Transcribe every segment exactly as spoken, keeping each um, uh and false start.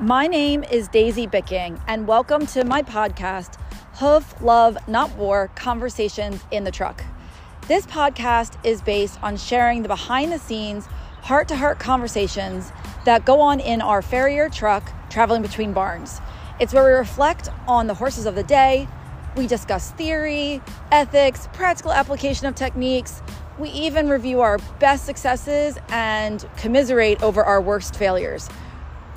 My name is Daisy Bicking, and welcome to my podcast, Hoof Love, Not War: Conversations in the Truck. This podcast is based on sharing the behind-the-scenes, heart-to-heart conversations that go on in our farrier truck traveling between barns. It's where we reflect on the horses of the day. We discuss theory, ethics, practical application of techniques. We even review our best successes and commiserate over our worst failures.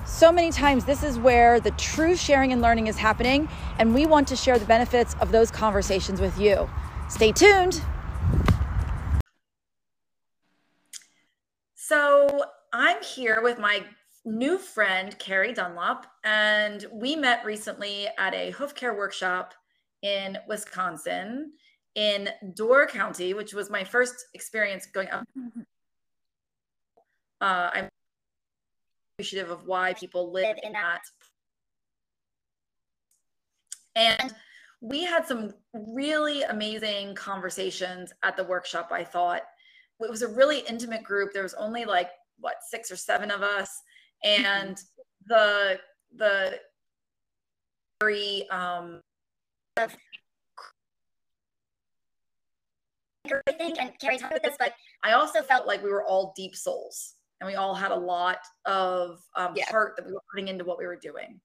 So many times, this is where the true sharing and learning is happening, and we want to share the benefits of those conversations with you. Stay tuned. So I'm here with my new friend, Carrie Dunlop, and we met recently at a hoof care workshop in Wisconsin, in Door County, which was my first experience going up. Uh, I'm appreciative of why people live in that. And we had some really amazing conversations at the workshop, I thought. It was a really intimate group. There was only like, what, six or seven of us. And the, the very, um, and Carrie talked about this, but I also felt like we were all deep souls, and we all had a lot of um, yeah. heart that we were putting into what we were doing.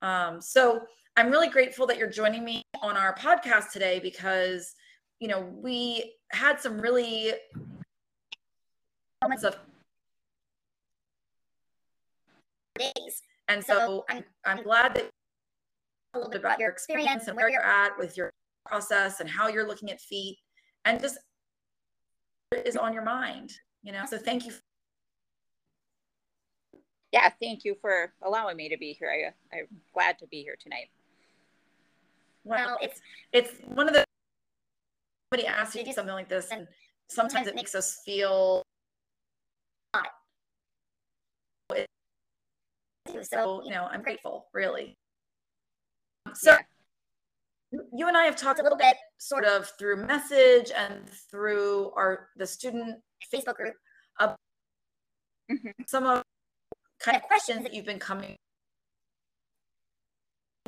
Um, so I'm really grateful that you're joining me on our podcast today, because, you know, we had some really moments of days, and so, so I'm, I'm glad that a little bit about your experience and where you're at with your process and how you're looking at feet, and just what is on your mind, you know. So thank you. Yeah, thank you for allowing me to be here. I, I'm glad to be here tonight. Well, it's it's one of the somebody asks you to do something like this, and sometimes it makes us feel hot. So you know, I'm grateful, really. So yeah. You and I have talked a little bit sort of through message and through our the student Facebook group about mm-hmm. some of kind of questions that you've been coming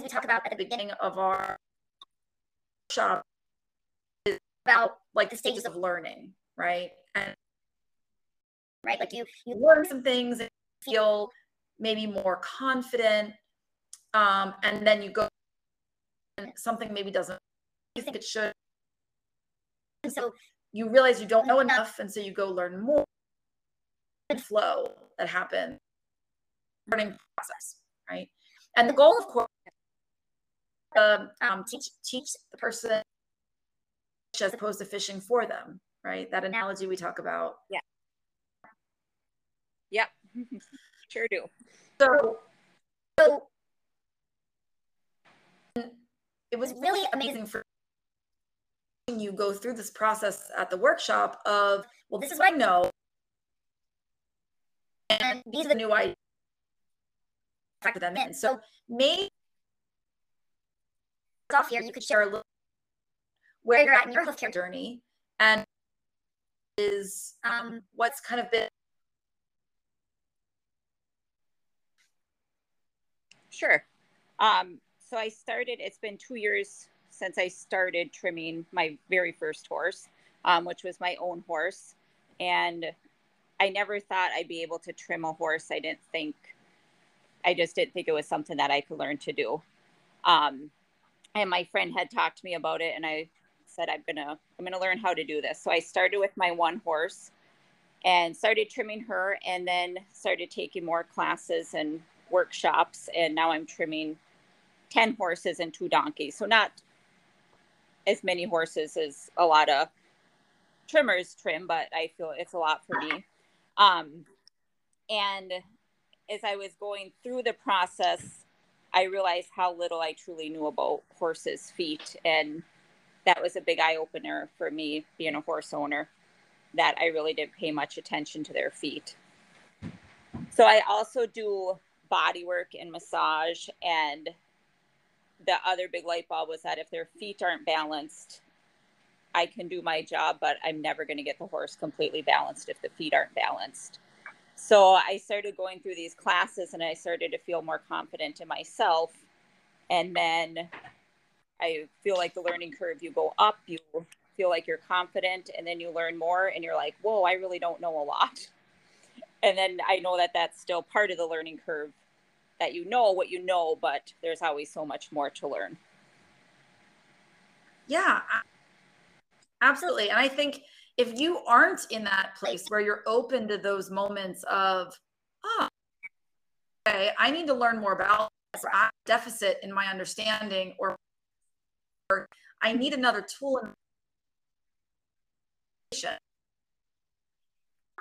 we talk about at the beginning of our workshop is about like the stages of learning, right? And right, like you you learn some things and feel maybe more confident, um, and then you go and something maybe doesn't you think it should, and so you realize you don't know enough, and so you go learn more. And flow that happens learning process, right? And the goal, of course, um, um teach teach the person as opposed to fishing for them, right? That analogy we talk about. Yeah. Yep. Yeah. Sure do. So, so it was really amazing for you go through this process at the workshop of, well, this is what I know, and these are the new ideas. Factor them in. So maybe off here, you could share a little where you're at in your healthcare journey, and is um, what's kind of been. Sure. Um, so I started. It's been two years since I started trimming my very first horse, um, which was my own horse, and I never thought I'd be able to trim a horse. I didn't think. I just didn't think it was something that I could learn to do. Um, and my friend had talked to me about it, and I said, I'm going to, I'm going to learn how to do this. So I started with my one horse and started trimming her, and then started taking more classes and workshops. And now I'm trimming ten horses and two donkeys. So not as many horses as a lot of trimmers trim, but I feel it's a lot for me. Um, and as I was going through the process, I realized how little I truly knew about horses' feet. And that was a big eye-opener for me, being a horse owner, that I really didn't pay much attention to their feet. So I also do body work and massage. And the other big light bulb was that if their feet aren't balanced, I can do my job, but I'm never going to get the horse completely balanced if the feet aren't balanced. So I started going through these classes and I started to feel more confident in myself. And then I feel like the learning curve, you go up, you feel like you're confident, and then you learn more and you're like, whoa, I really don't know a lot. And then I know that that's still part of the learning curve, that you know what you know, but there's always so much more to learn. Yeah, absolutely. And I think if you aren't in that place where you're open to those moments of, oh, okay, I need to learn more about this, or I have a deficit in my understanding, or I need another tool in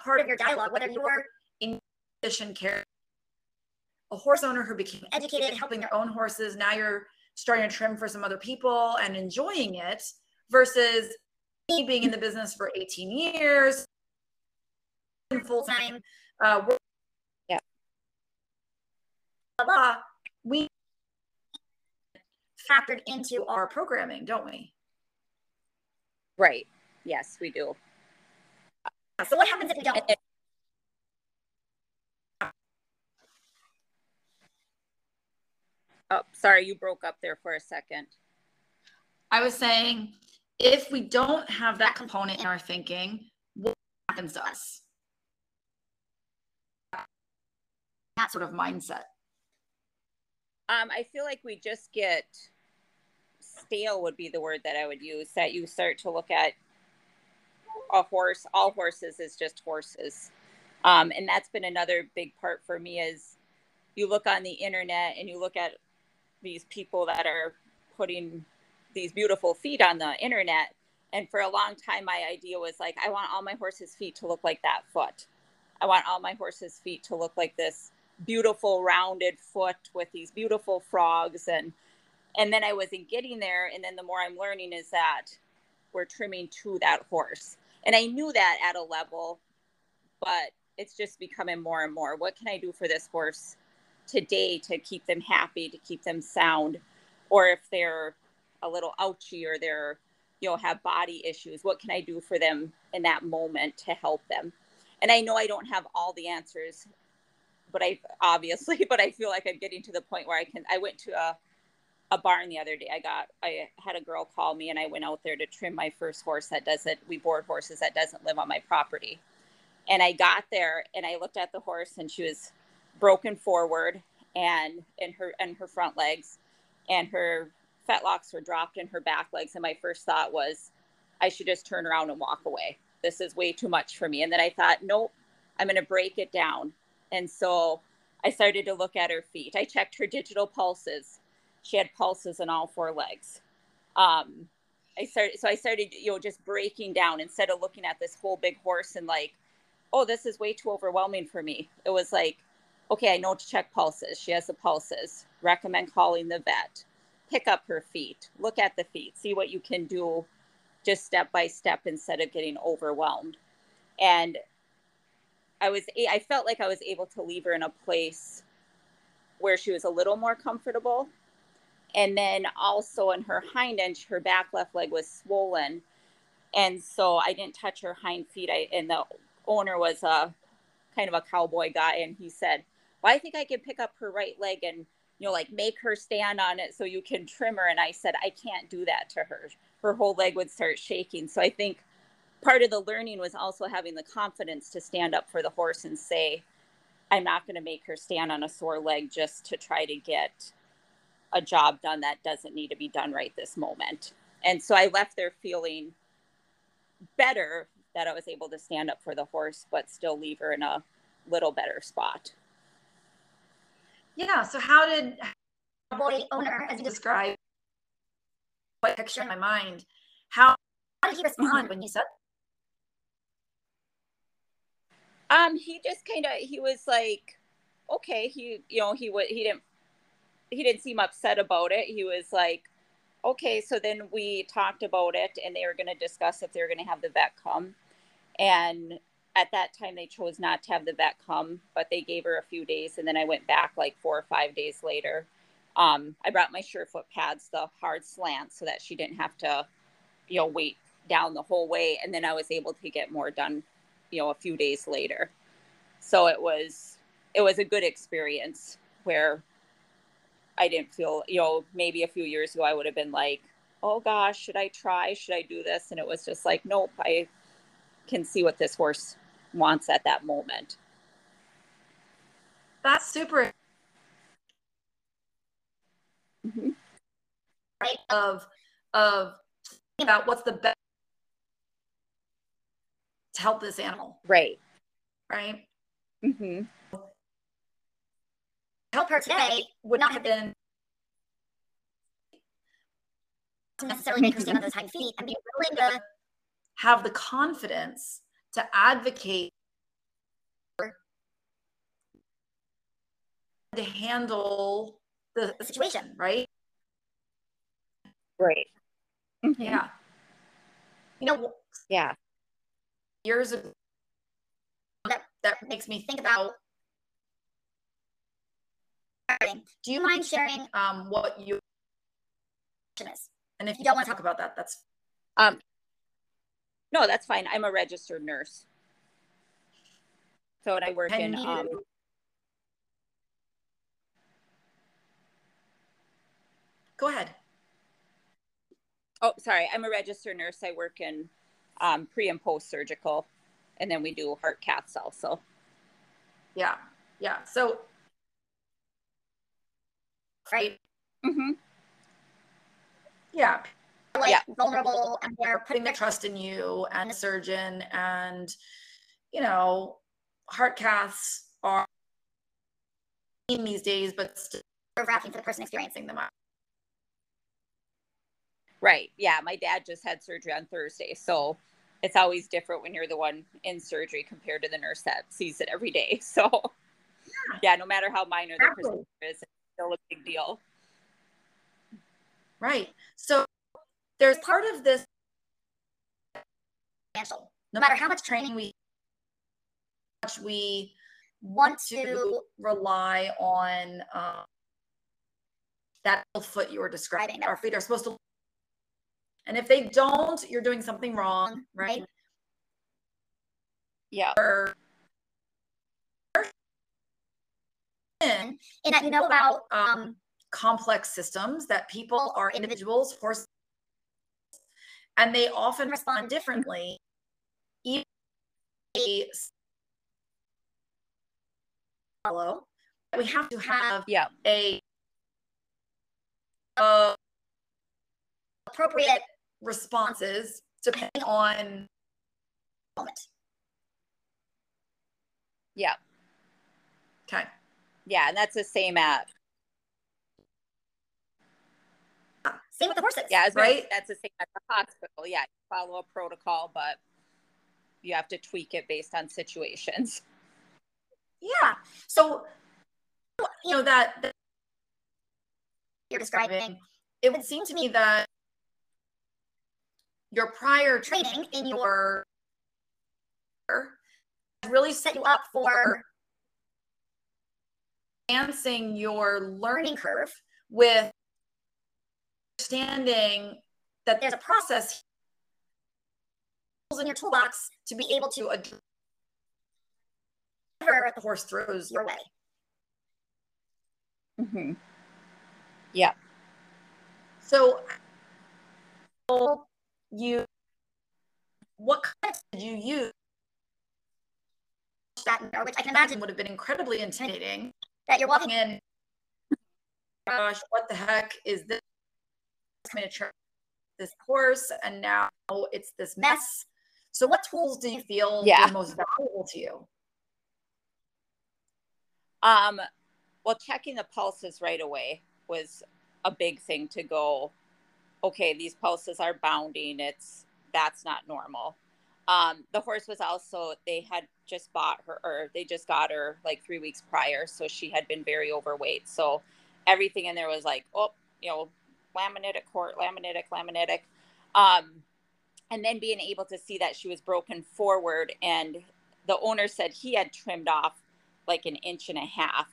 part of your dialogue, whether you are in condition care, a horse owner who became educated, helping their own horses, now you're starting to trim for some other people and enjoying it, versus me being in the business for eighteen years, full time, uh, work, yeah, blah, blah. We factored into our programming, don't we? Right. Yes, we do. So what happens if we don't? Oh, sorry, you broke up there for a second. I was saying, if we don't have that component in our thinking, what happens to us? That sort of mindset. Um, I feel like we just get stale would be the word that I would use, that you start to look at a horse, all horses is just horses. Um, and that's been another big part for me, is you look on the internet and you look at these people that are putting these beautiful feet on the internet. And for a long time, my idea was like, I want all my horse's feet to look like that foot. I want all my horse's feet to look like this beautiful rounded foot with these beautiful frogs. And, and then I wasn't getting there. And then the more I'm learning is that we're trimming to that horse. And I knew that at a level, but it's just becoming more and more. What can I do for this horse today to keep them happy, to keep them sound? Or if they're a little ouchy or they're, you know, have body issues, what can I do for them in that moment to help them? And I know I don't have all the answers, but I obviously, but I feel like I'm getting to the point where I can, I went to a, a barn the other day. I got, I had a girl call me and I went out there to trim my first horse that doesn't, we board horses that doesn't live on my property. And I got there and I looked at the horse and she was broken forward and in her, and her front legs and her fetlocks were dropped in her back legs. And my first thought was, I should just turn around and walk away. This is way too much for me. And then I thought, nope, I'm going to break it down. And so I started to look at her feet. I checked her digital pulses. She had pulses in all four legs. Um, I started, so I started, you know, just breaking down instead of looking at this whole big horse and like, oh, this is way too overwhelming for me. It was like, okay, I know to check pulses. She has the pulses. Recommend calling the vet. Pick up her feet. Look at the feet. See what you can do just step by step instead of getting overwhelmed. And I was, I felt like I was able to leave her in a place where she was a little more comfortable. And then also in her hind end, her back left leg was swollen. And so I didn't touch her hind feet. I, and the owner was a kind of a cowboy guy. And he said, well, I think I can pick up her right leg and, you know, like make her stand on it so you can trim her. And I said, I can't do that to her. Her whole leg would start shaking. So I think part of the learning was also having the confidence to stand up for the horse and say, I'm not going to make her stand on a sore leg just to try to get a job done that doesn't need to be done right this moment. And so I left there feeling better that I was able to stand up for the horse, but still leave her in a little better spot. Yeah. So how did the owner, as you described, what picture in my mind, how, how did he respond when you said? Um, he just kind of, he was like, okay, he, you know, he would, he didn't, he didn't seem upset about it. He was like, okay. So then we talked about it and they were going to discuss if they were going to have the vet come. And at that time they chose not to have the vet come, but they gave her a few days. And then I went back like four or five days later. Um, I brought my Surefoot pads, the hard slant, so that she didn't have to, you know, wait down the whole way. And then I was able to get more done, you know, a few days later. So it was, it was a good experience where I didn't feel, you know, maybe a few years ago, I would have been like, oh gosh, should I try? Should I do this? And it was just like, nope, I can see what this horse wants at that moment. That's super. Mm-hmm. Right. Of, of thinking about what's the best to help this animal. Right. Right. Mm-hmm. Help her today would not have been to necessarily make her stand on those hind feet and be willing to have the confidence to advocate to handle the situation, right? Right. Mm-hmm. Yeah. You know, yeah. Years ago, that, that makes me think about. Do you mind sharing um, what your profession is? And if you don't want to talk about that, that's um, no, that's fine. I'm a registered nurse, so I work in. Um, Go ahead. Oh, sorry. I'm a registered nurse. I work in um, pre and post surgical, and then we do heart caths also. Yeah, yeah. So. Right. Mm-hmm. Yeah. Like, yeah. Vulnerable, and they're putting their trust in you and the surgeon, and you know, heart caths are in these days, but still wrapping for the person experiencing them. Right. Yeah. My dad just had surgery on Thursday, so it's always different when you're the one in surgery compared to the nurse that sees it every day. So yeah, yeah, no matter how minor exactly. the procedure is. A big deal. Right. So there's part of this, no matter how much training we much we want to rely on um, that foot you were describing. Our feet are supposed to, and if they don't, you're doing something wrong, right? Yeah. Or, in that you know about um, complex systems, that people are individuals, horses, and they often respond differently. Even follow, we have to have yeah. a uh, appropriate responses depending on the moment. Yeah. Okay. Yeah, and that's the same at same with the horses. Yeah, right. That's the same at the hospital. Yeah, you follow a protocol, but you have to tweak it based on situations. Yeah. So you know that, that you're describing. It would seem to me that your prior training in your really set you up for advancing your learning curve with understanding that there's a process in your toolbox to be able to address whatever the horse throws your way. Mm-hmm. Yeah. So you, what kind of did you use? That, which I can imagine would have been incredibly intimidating. That you're walking in, gosh, what the heck is this? This horse, and now it's this mess. So, what tools do you feel yeah. are most valuable to you? Um, well, checking the pulses right away was a big thing to go. Okay, these pulses are bounding. It's that's not normal. Um, the horse was also, they had just bought her, or they just got her like three weeks prior. So she had been very overweight. So everything in there was like, oh, you know, laminitic court, laminitic, laminitic. Um, and then being able to see that she was broken forward, and the owner said he had trimmed off like an inch and a half.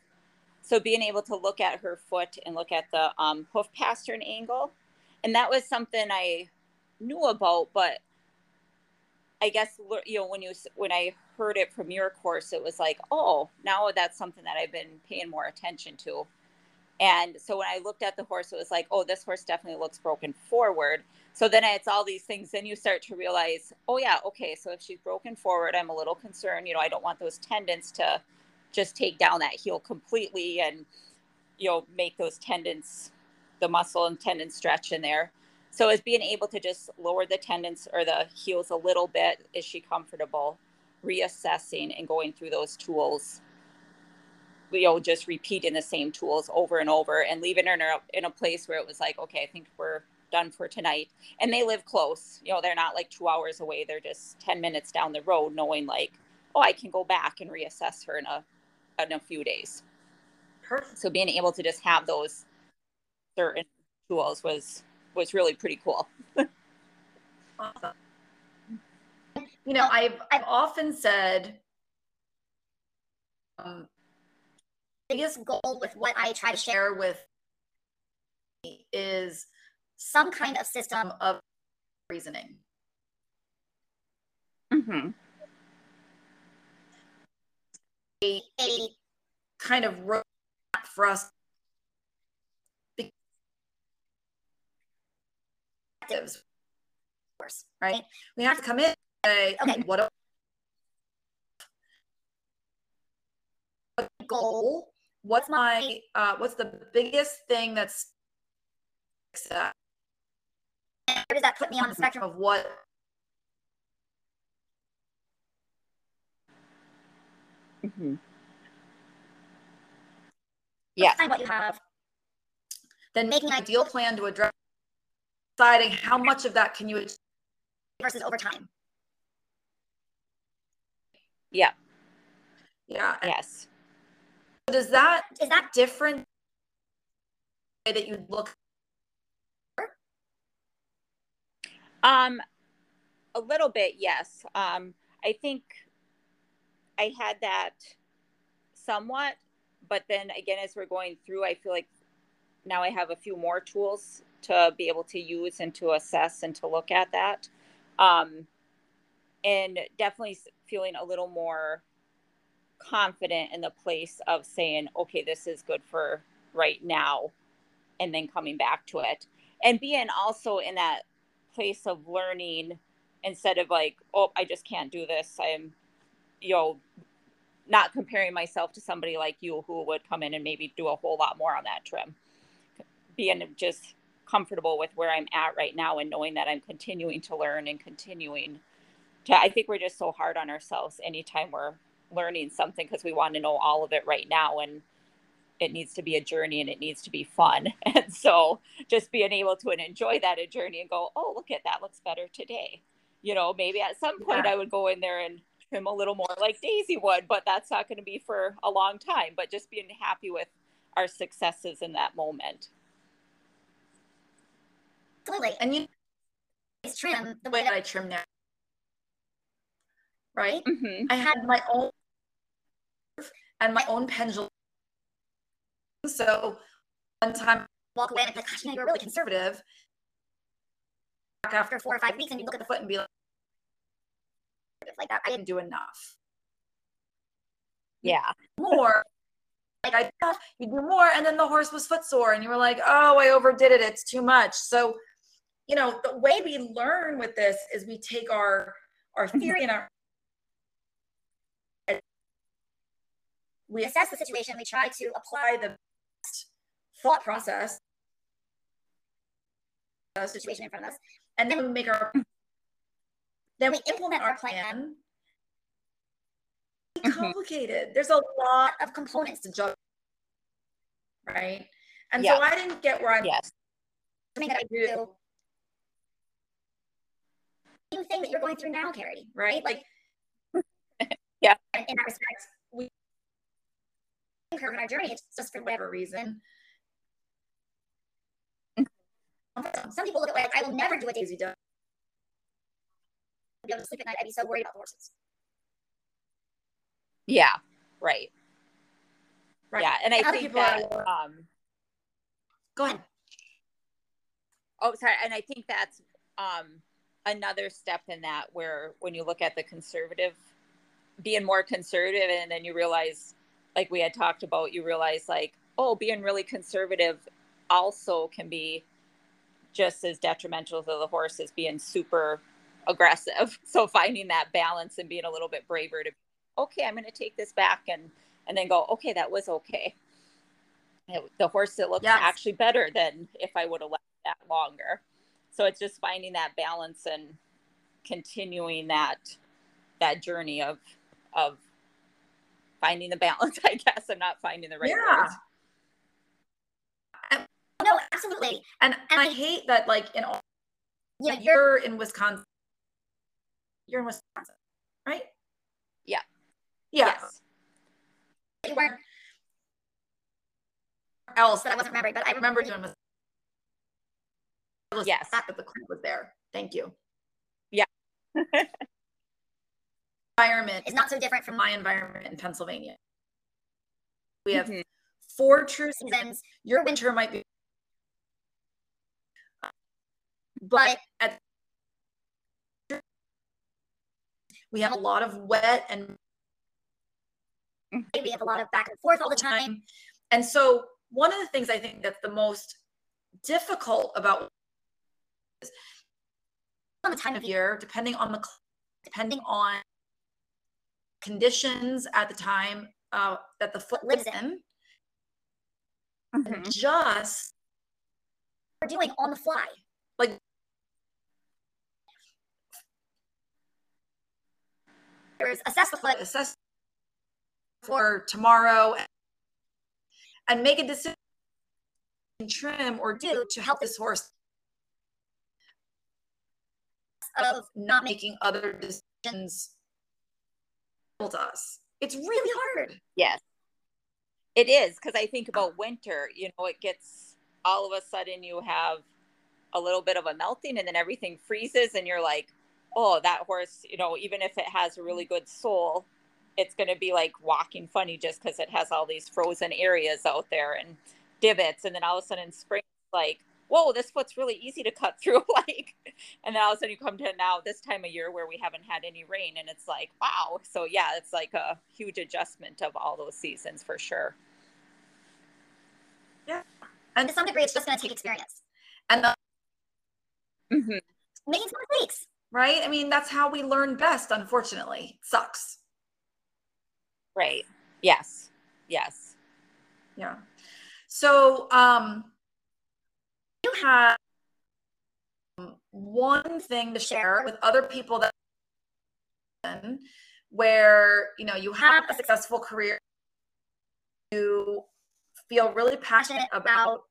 So being able to look at her foot and look at the um, hoof pastern angle. And that was something I knew about, but I guess, you know, when you, when I heard it from your course, it was like, oh, now that's something that I've been paying more attention to. And so when I looked at the horse, it was like, oh, this horse definitely looks broken forward. So then it's all these things. Then you start to realize, oh, yeah, okay. So if she's broken forward, I'm a little concerned. You know, I don't want those tendons to just take down that heel completely and, you know, make those tendons, the muscle and tendon stretch in there. So it's being able to just lower the tendons or the heels a little bit. Is she comfortable? Reassessing and going through those tools. You know, just repeating the same tools over and over and leaving her in a, in a place where it was like, okay, I think we're done for tonight. And they live close, you know, they're not like two hours away. They're just ten minutes down the road, knowing like, oh, I can go back and reassess her in a, in a few days. Perfect. So being able to just have those certain tools was, was really pretty cool. Awesome. You know, I've, I've often said, um, biggest goal with what I try to share with is some kind of system of reasoning. Mm-hmm. a, a kind of roadmap for us, because, right? We have to come in and say, okay, what a goal. What's my, uh, what's the biggest thing that's, uh, where does that put me on the spectrum of what? Mm-hmm. Yeah. Find what you have. Then making an ideal plan to address, deciding how much of that can you achieve versus over time. Yeah. Yeah. Yes. Does that, is that different way that you look? Um, a little bit, yes. Um, I think I had that somewhat, but then again, as we're going through, I feel like now I have a few more tools to be able to use and to assess and to look at that. Um, and definitely feeling a little more confident in the place of saying, okay, this is good for right now, and then coming back to it, and being also in that place of learning instead of like, oh, I just can't do this. I'm, you know, not comparing myself to somebody like you who would come in and maybe do a whole lot more on that trim. Being just comfortable with where I'm at right now and knowing that I'm continuing to learn and continuing to, I think we're just so hard on ourselves anytime we're learning something, because we want to know all of it right now, and it needs to be a journey and it needs to be fun. And so just being able to and enjoy that a journey and go, oh, look at that, looks better today. You know, maybe at some point yeah. I would go in there and trim a little more like Daisy would, but that's not going to be for a long time. But just being happy with our successes in that moment. Absolutely. And you trim the way that I trim now. Right? Mm-hmm. I had my own and my own pendulum. So one time I walk away and I'm like, gosh, you know, you're really conservative. After four or five weeks and you look at the foot and be like, like that, I didn't do enough. Yeah. More. Like I thought you do more, and then the horse was foot sore and you were like, oh, I overdid it. It's too much. So, you know, the way we learn with this is we take our our theory and our, we assess the situation, we try to apply the best thought process the situation in front of us, and then we make our, then we implement our plan. It's complicated. There's a lot of components to juggle, right? And yeah. so I didn't get where I'm yes. something that I do. Same thing that you're going through now, Carrie, right? Like, yeah. In that respect, we her in our journey, it's just for whatever reason. Some people look at like, I will never do what Daisy does. I'll be able to sleep at night. I'd be so worried about the horses. Yeah, right. Right. Yeah, and I Other think that. Are... Um, Go ahead. Oh, sorry. And I think that's um, another step in that, where when you look at the conservative, being more conservative, and then you realize, like we had talked about, you realize like, oh, being really conservative also can be just as detrimental to the horse as being super aggressive. So finding that balance and being a little bit braver to, okay, I'm going to take this back, and, and then go, okay, that was okay. It, the horse that looks yes. actually better than if I would have left that longer. So it's just finding that balance and continuing that, that journey of, of finding the balance, I guess. I'm not finding the right yeah. words. No, absolutely. And and I hate that, like, in all, yeah, like you're in Wisconsin, you're in Wisconsin, right? Yeah. Yeah. Yes. Where else that I wasn't remembering, but I remember doing was yes. that the club was there. Thank you. Yeah. Environment is not so different from my environment in Pennsylvania. We have mm-hmm. four true seasons. Your winter might be, but at we have a lot of wet, and we have a lot of back and forth all the time. And so one of the things I think that's the most difficult about is on the time of year, depending on the depending on conditions at the time uh, that the foot lives in, mm-hmm. just we're doing on the fly. Like, there's assess the foot, assess for tomorrow, and make a decision, trim or do to help this horse of not making other decisions to us. It's really hard. Yes, it is, because I think about winter, you know, it gets all of a sudden you have a little bit of a melting, and then everything freezes, and you're like, oh, that horse, you know, even if it has a really good sole, it's going to be like walking funny just because it has all these frozen areas out there and divots. And then all of a sudden spring, like, whoa, this foot's really easy to cut through. Like, and then all of a sudden you come to now this time of year where we haven't had any rain, and it's like, wow. So yeah, it's like a huge adjustment of all those seasons for sure. Yeah. And to some degree, it's just going to take experience. And the mm-hmm. making some mistakes. Right? I mean, that's how we learn best, unfortunately. It sucks. Right. Yes. Yes. Yeah. So, um, you have one thing to share with other people that where, you know, you have a successful career, you feel really passionate about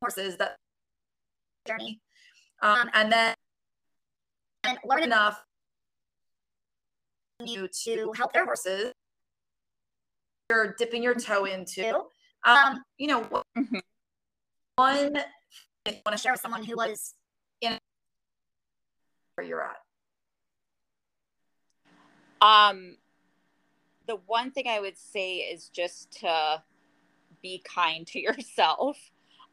horses, that journey. Um, and then and learn enough you to help their horses. You're dipping your toe into, um, you know, mm-hmm. one thing you want to share with someone who was in where you're at. Um, the one thing I would say is just to be kind to yourself.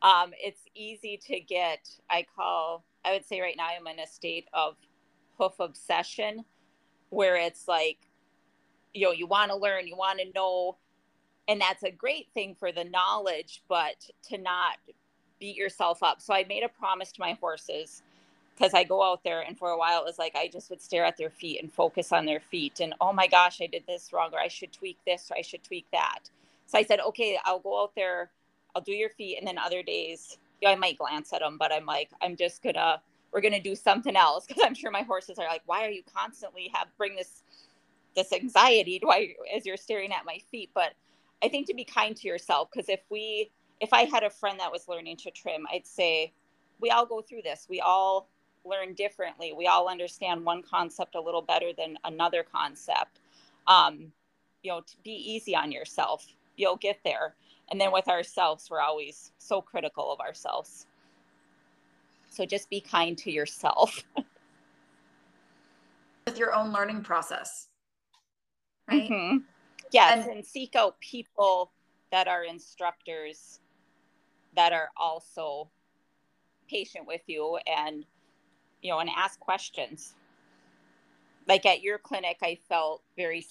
Um, it's easy to get, I call, I would say right now I'm in a state of hoof obsession, where it's like, you know, you want to learn, you want to know, and that's a great thing for the knowledge, but to not beat yourself up. So I made a promise to my horses, because I go out there, and for a while it was like, I just would stare at their feet and focus on their feet. And, oh my gosh, I did this wrong, or I should tweak this, or I should tweak that. So I said, okay, I'll go out there, I'll do your feet. And then other days, you know, I might glance at them, but I'm like, I'm just gonna, we're going to do something else. Cause I'm sure my horses are like, why are you constantly have bring this, this anxiety to why as you're staring at my feet? But I think to be kind to yourself. Cause if we, if I had a friend that was learning to trim, I'd say we all go through this. We all learn differently. We all understand one concept a little better than another concept. Um, you know, to be easy on yourself, you'll get there. And then with ourselves, we're always so critical of ourselves. So just be kind to yourself. With your own learning process, right? Mm-hmm. Yes, and, and seek out people that are instructors that are also patient with you and you know, and ask questions. Like at your clinic, I felt very,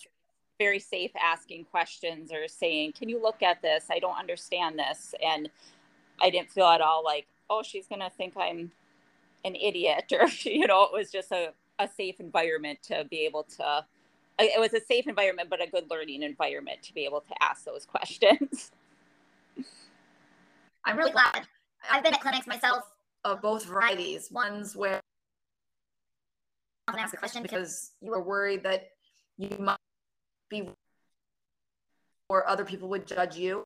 very safe asking questions or saying, can you look at this? I don't understand this. And I didn't feel at all like, oh, she's going to think I'm an idiot, or, you know, it was just a, a safe environment to be able to, it was a safe environment, but a good learning environment to be able to ask those questions. I'm really glad. I've been at clinics myself of both varieties. Ones where I can ask a question because you were worried that you might be, or other people would judge you.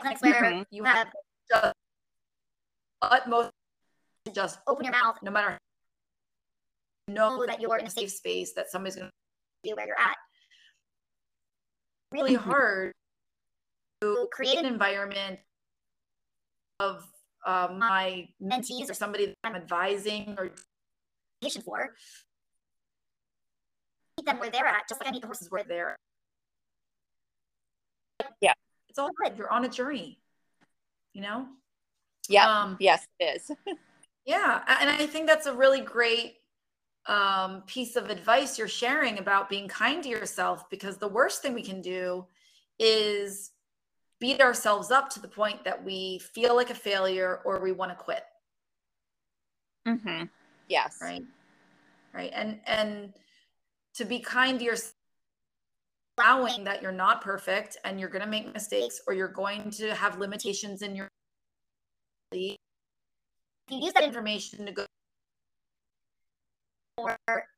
Clinics where mm-hmm. you have the utmost to just open your mouth, no matter how, know that you're in a safe space, that somebody's going to be where you're at. Really hard to create an environment of uh, my mentees or somebody that I'm advising or patient for. Meet them where they're at, just like I meet the horses where they're at. Yeah. It's all good. You're on a journey, you know? Yeah. Um, yes, it is. Yeah. And I think that's a really great um, piece of advice you're sharing about being kind to yourself, because the worst thing we can do is beat ourselves up to the point that we feel like a failure or we want to quit. Mm-hmm. Yes. Right. Right. And, and to be kind to yourself, allowing that you're not perfect and you're going to make mistakes or you're going to have limitations in your, you use that information to go or,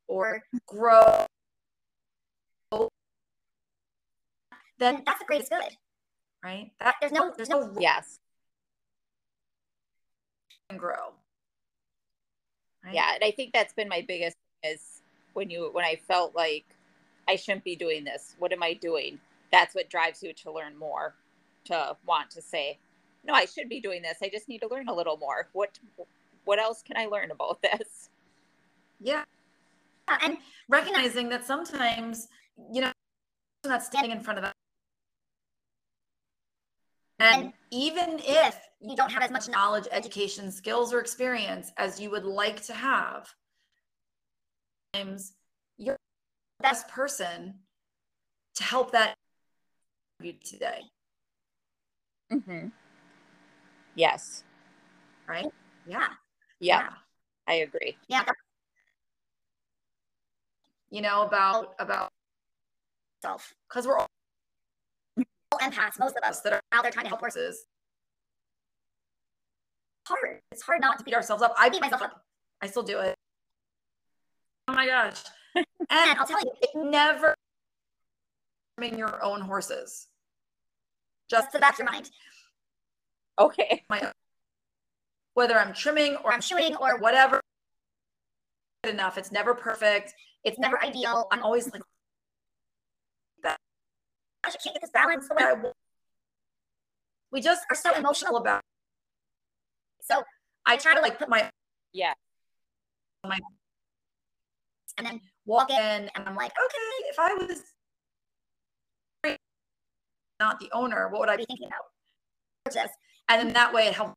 or grow, then that's the greatest good. Right? That, there's no, there's no, yes. And grow. Right? Yeah. And I think that's been my biggest thing is when you, when I felt like I shouldn't be doing this, what am I doing? That's what drives you to learn more, to want to say, no, I should be doing this. I just need to learn a little more. What, what else can I learn about this? Yeah. And recognizing that sometimes, you know, I'm not standing in front of that. And, and even if you don't have as much knowledge, education, skills, or experience as you would like to have, sometimes you're the best person to help that you today. Mm-hmm. Yes. Right? Yeah. yeah. Yeah. I agree. Yeah. You know, about, about self, because we're all empaths, most of us that are out there trying to help horses. Hard. It's hard not to beat ourselves up. I beat myself up. I still do it. Oh my gosh. And I'll tell you, it never in your own horses. Just to back your mind. Okay. My, whether I'm trimming or I'm shooting or whatever, good enough. It's never perfect. It's never ideal. I'm always like, I can't get this balance the way I want. We just are so emotional about it. So I try to like put my yeah my and then walk in, and I'm like, okay, if I was not the owner, what would I be thinking about? And then that way it helps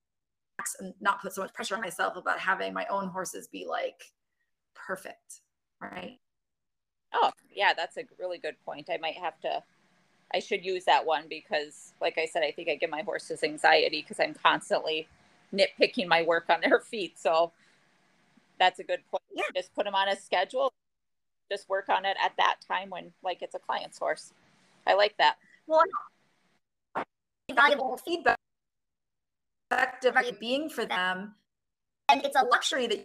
and not put so much pressure on myself about having my own horses be like perfect, right? Oh yeah, that's a really good point. I might have to. I should use that one because, like I said, I think I give my horses anxiety because I'm constantly nitpicking my work on their feet. So that's a good point. Yeah. Just put them on a schedule. Just work on it at that time when, like, it's a client's horse. I like that. Well, valuable feedback of being for them. And it's a luxury that you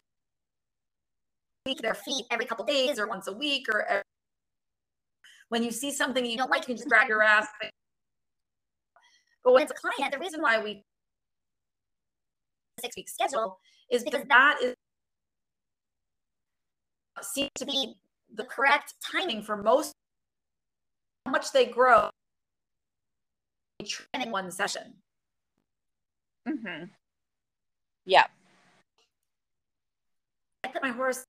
tweak their feet every couple of days or once a week or every. When you see something you don't like, you can just grab your ass. But when it's a client, the reason why we six-week schedule is because that is seems to be the correct timing for most. How much they grow in one session. Mm-hmm. Yeah. I put my horse.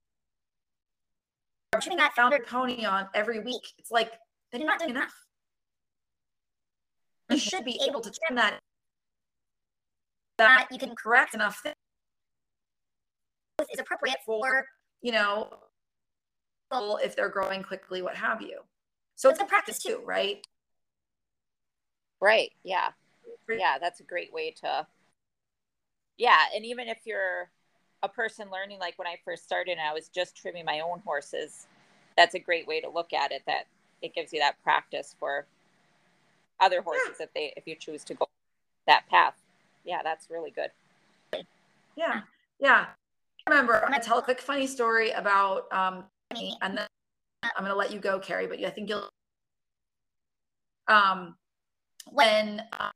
I'm putting that foundered pony on every week. It's like they're not doing enough. You should be able to trim that. That you can correct enough things. is appropriate for, you know, if they're growing quickly, what have you. So it's a practice too, right? Right. Yeah. Yeah. That's a great way to, yeah. And even if you're a person learning, like when I first started and I was just trimming my own horses, that's a great way to look at it, that it gives you that practice for other horses, yeah. if they, if you choose to go that path. Yeah. That's really good. Yeah. Yeah. I remember, I'm going to tell a quick funny story about um, me, and then I'm going to let you go, Carrie, but I think you'll, um, when uh,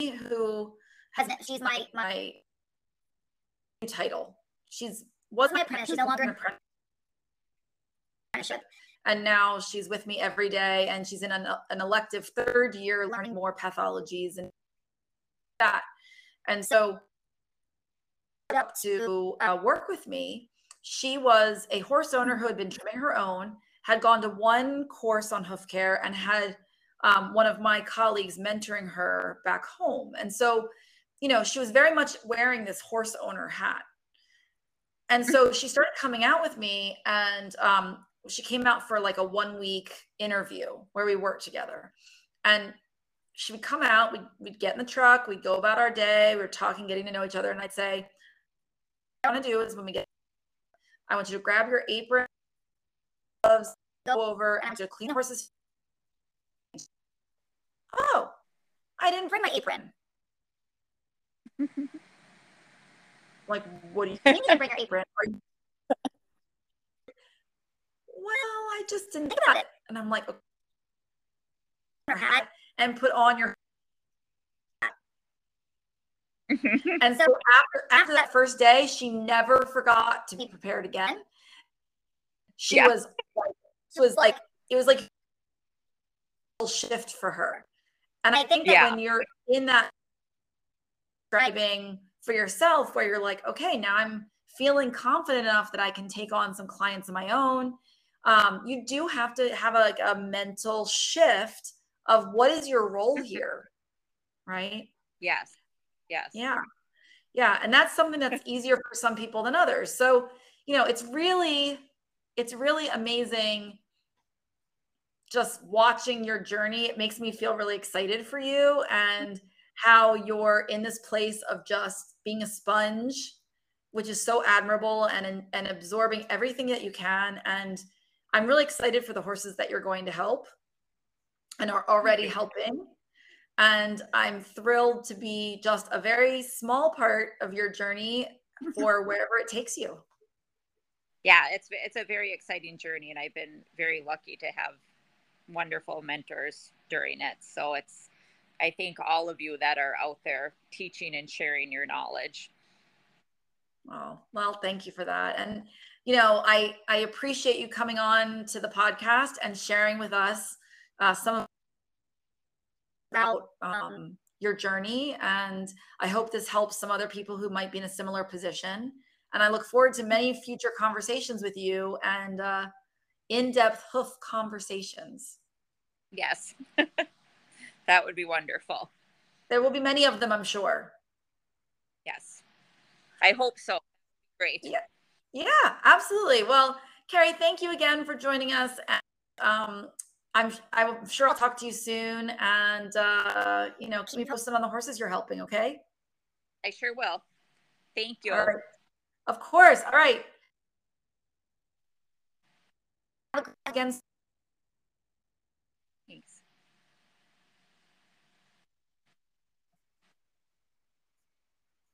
who has she's my my title she's was my apprentice, she's no longer an apprenticeship, and now she's with me every day, and she's in an, an elective third year learning more pathologies and that, and so up to uh, work with me. She was a horse owner who had been trimming her own, had gone to one course on hoof care, and had Um, one of my colleagues mentoring her back home. And so, you know, she was very much wearing this horse owner hat. And so she started coming out with me, and um, she came out for like a one week interview where we worked together. And she would come out, we'd, we'd get in the truck, we'd go about our day, we were talking, getting to know each other. And I'd say, what I want to do is when we get, I want you to grab your apron, gloves, go over, and I want you to clean the horse's. Oh, I didn't bring my apron. Like, what do you mean you didn't bring your apron? You... Well, I just didn't think about it. And I'm like, okay. Your hat, and put on your hat. And so after after that first day, she never forgot to be prepared again. She yeah. was like, she was like, it was like a shift for her. And I think that yeah. when you're in that driving for yourself, where you're like, okay, now I'm feeling confident enough that I can take on some clients of my own. Um, you do have to have a, like a mental shift of what is your role here, right? Yes. Yes. Yeah. Yeah. And that's something that's easier for some people than others. So, you know, it's really, it's really amazing just watching your journey. It makes me feel really excited for you and how you're in this place of just being a sponge, which is so admirable, and, and absorbing everything that you can. And I'm really excited for the horses that you're going to help and are already helping. And I'm thrilled to be just a very small part of your journey for wherever it takes you. Yeah, it's, it's a very exciting journey, and I've been very lucky to have wonderful mentors during it. So it's, I think all of you that are out there teaching and sharing your knowledge. Oh, well, thank you for that. And, you know, I, I appreciate you coming on to the podcast and sharing with us uh, some about um, your journey. And I hope this helps some other people who might be in a similar position. And I look forward to many future conversations with you and, uh, in-depth hoof conversations. Yes. That would be wonderful. There will be many of them, I'm sure. Yes. I hope so. Great. Yeah, yeah, absolutely. Well, Carrie, thank you again for joining us. And, um, I'm, I'm sure I'll talk to you soon. And, uh, you know, keep me posted on the horses you're helping, okay? I sure will. Thank you. All right. Of course. All right. Against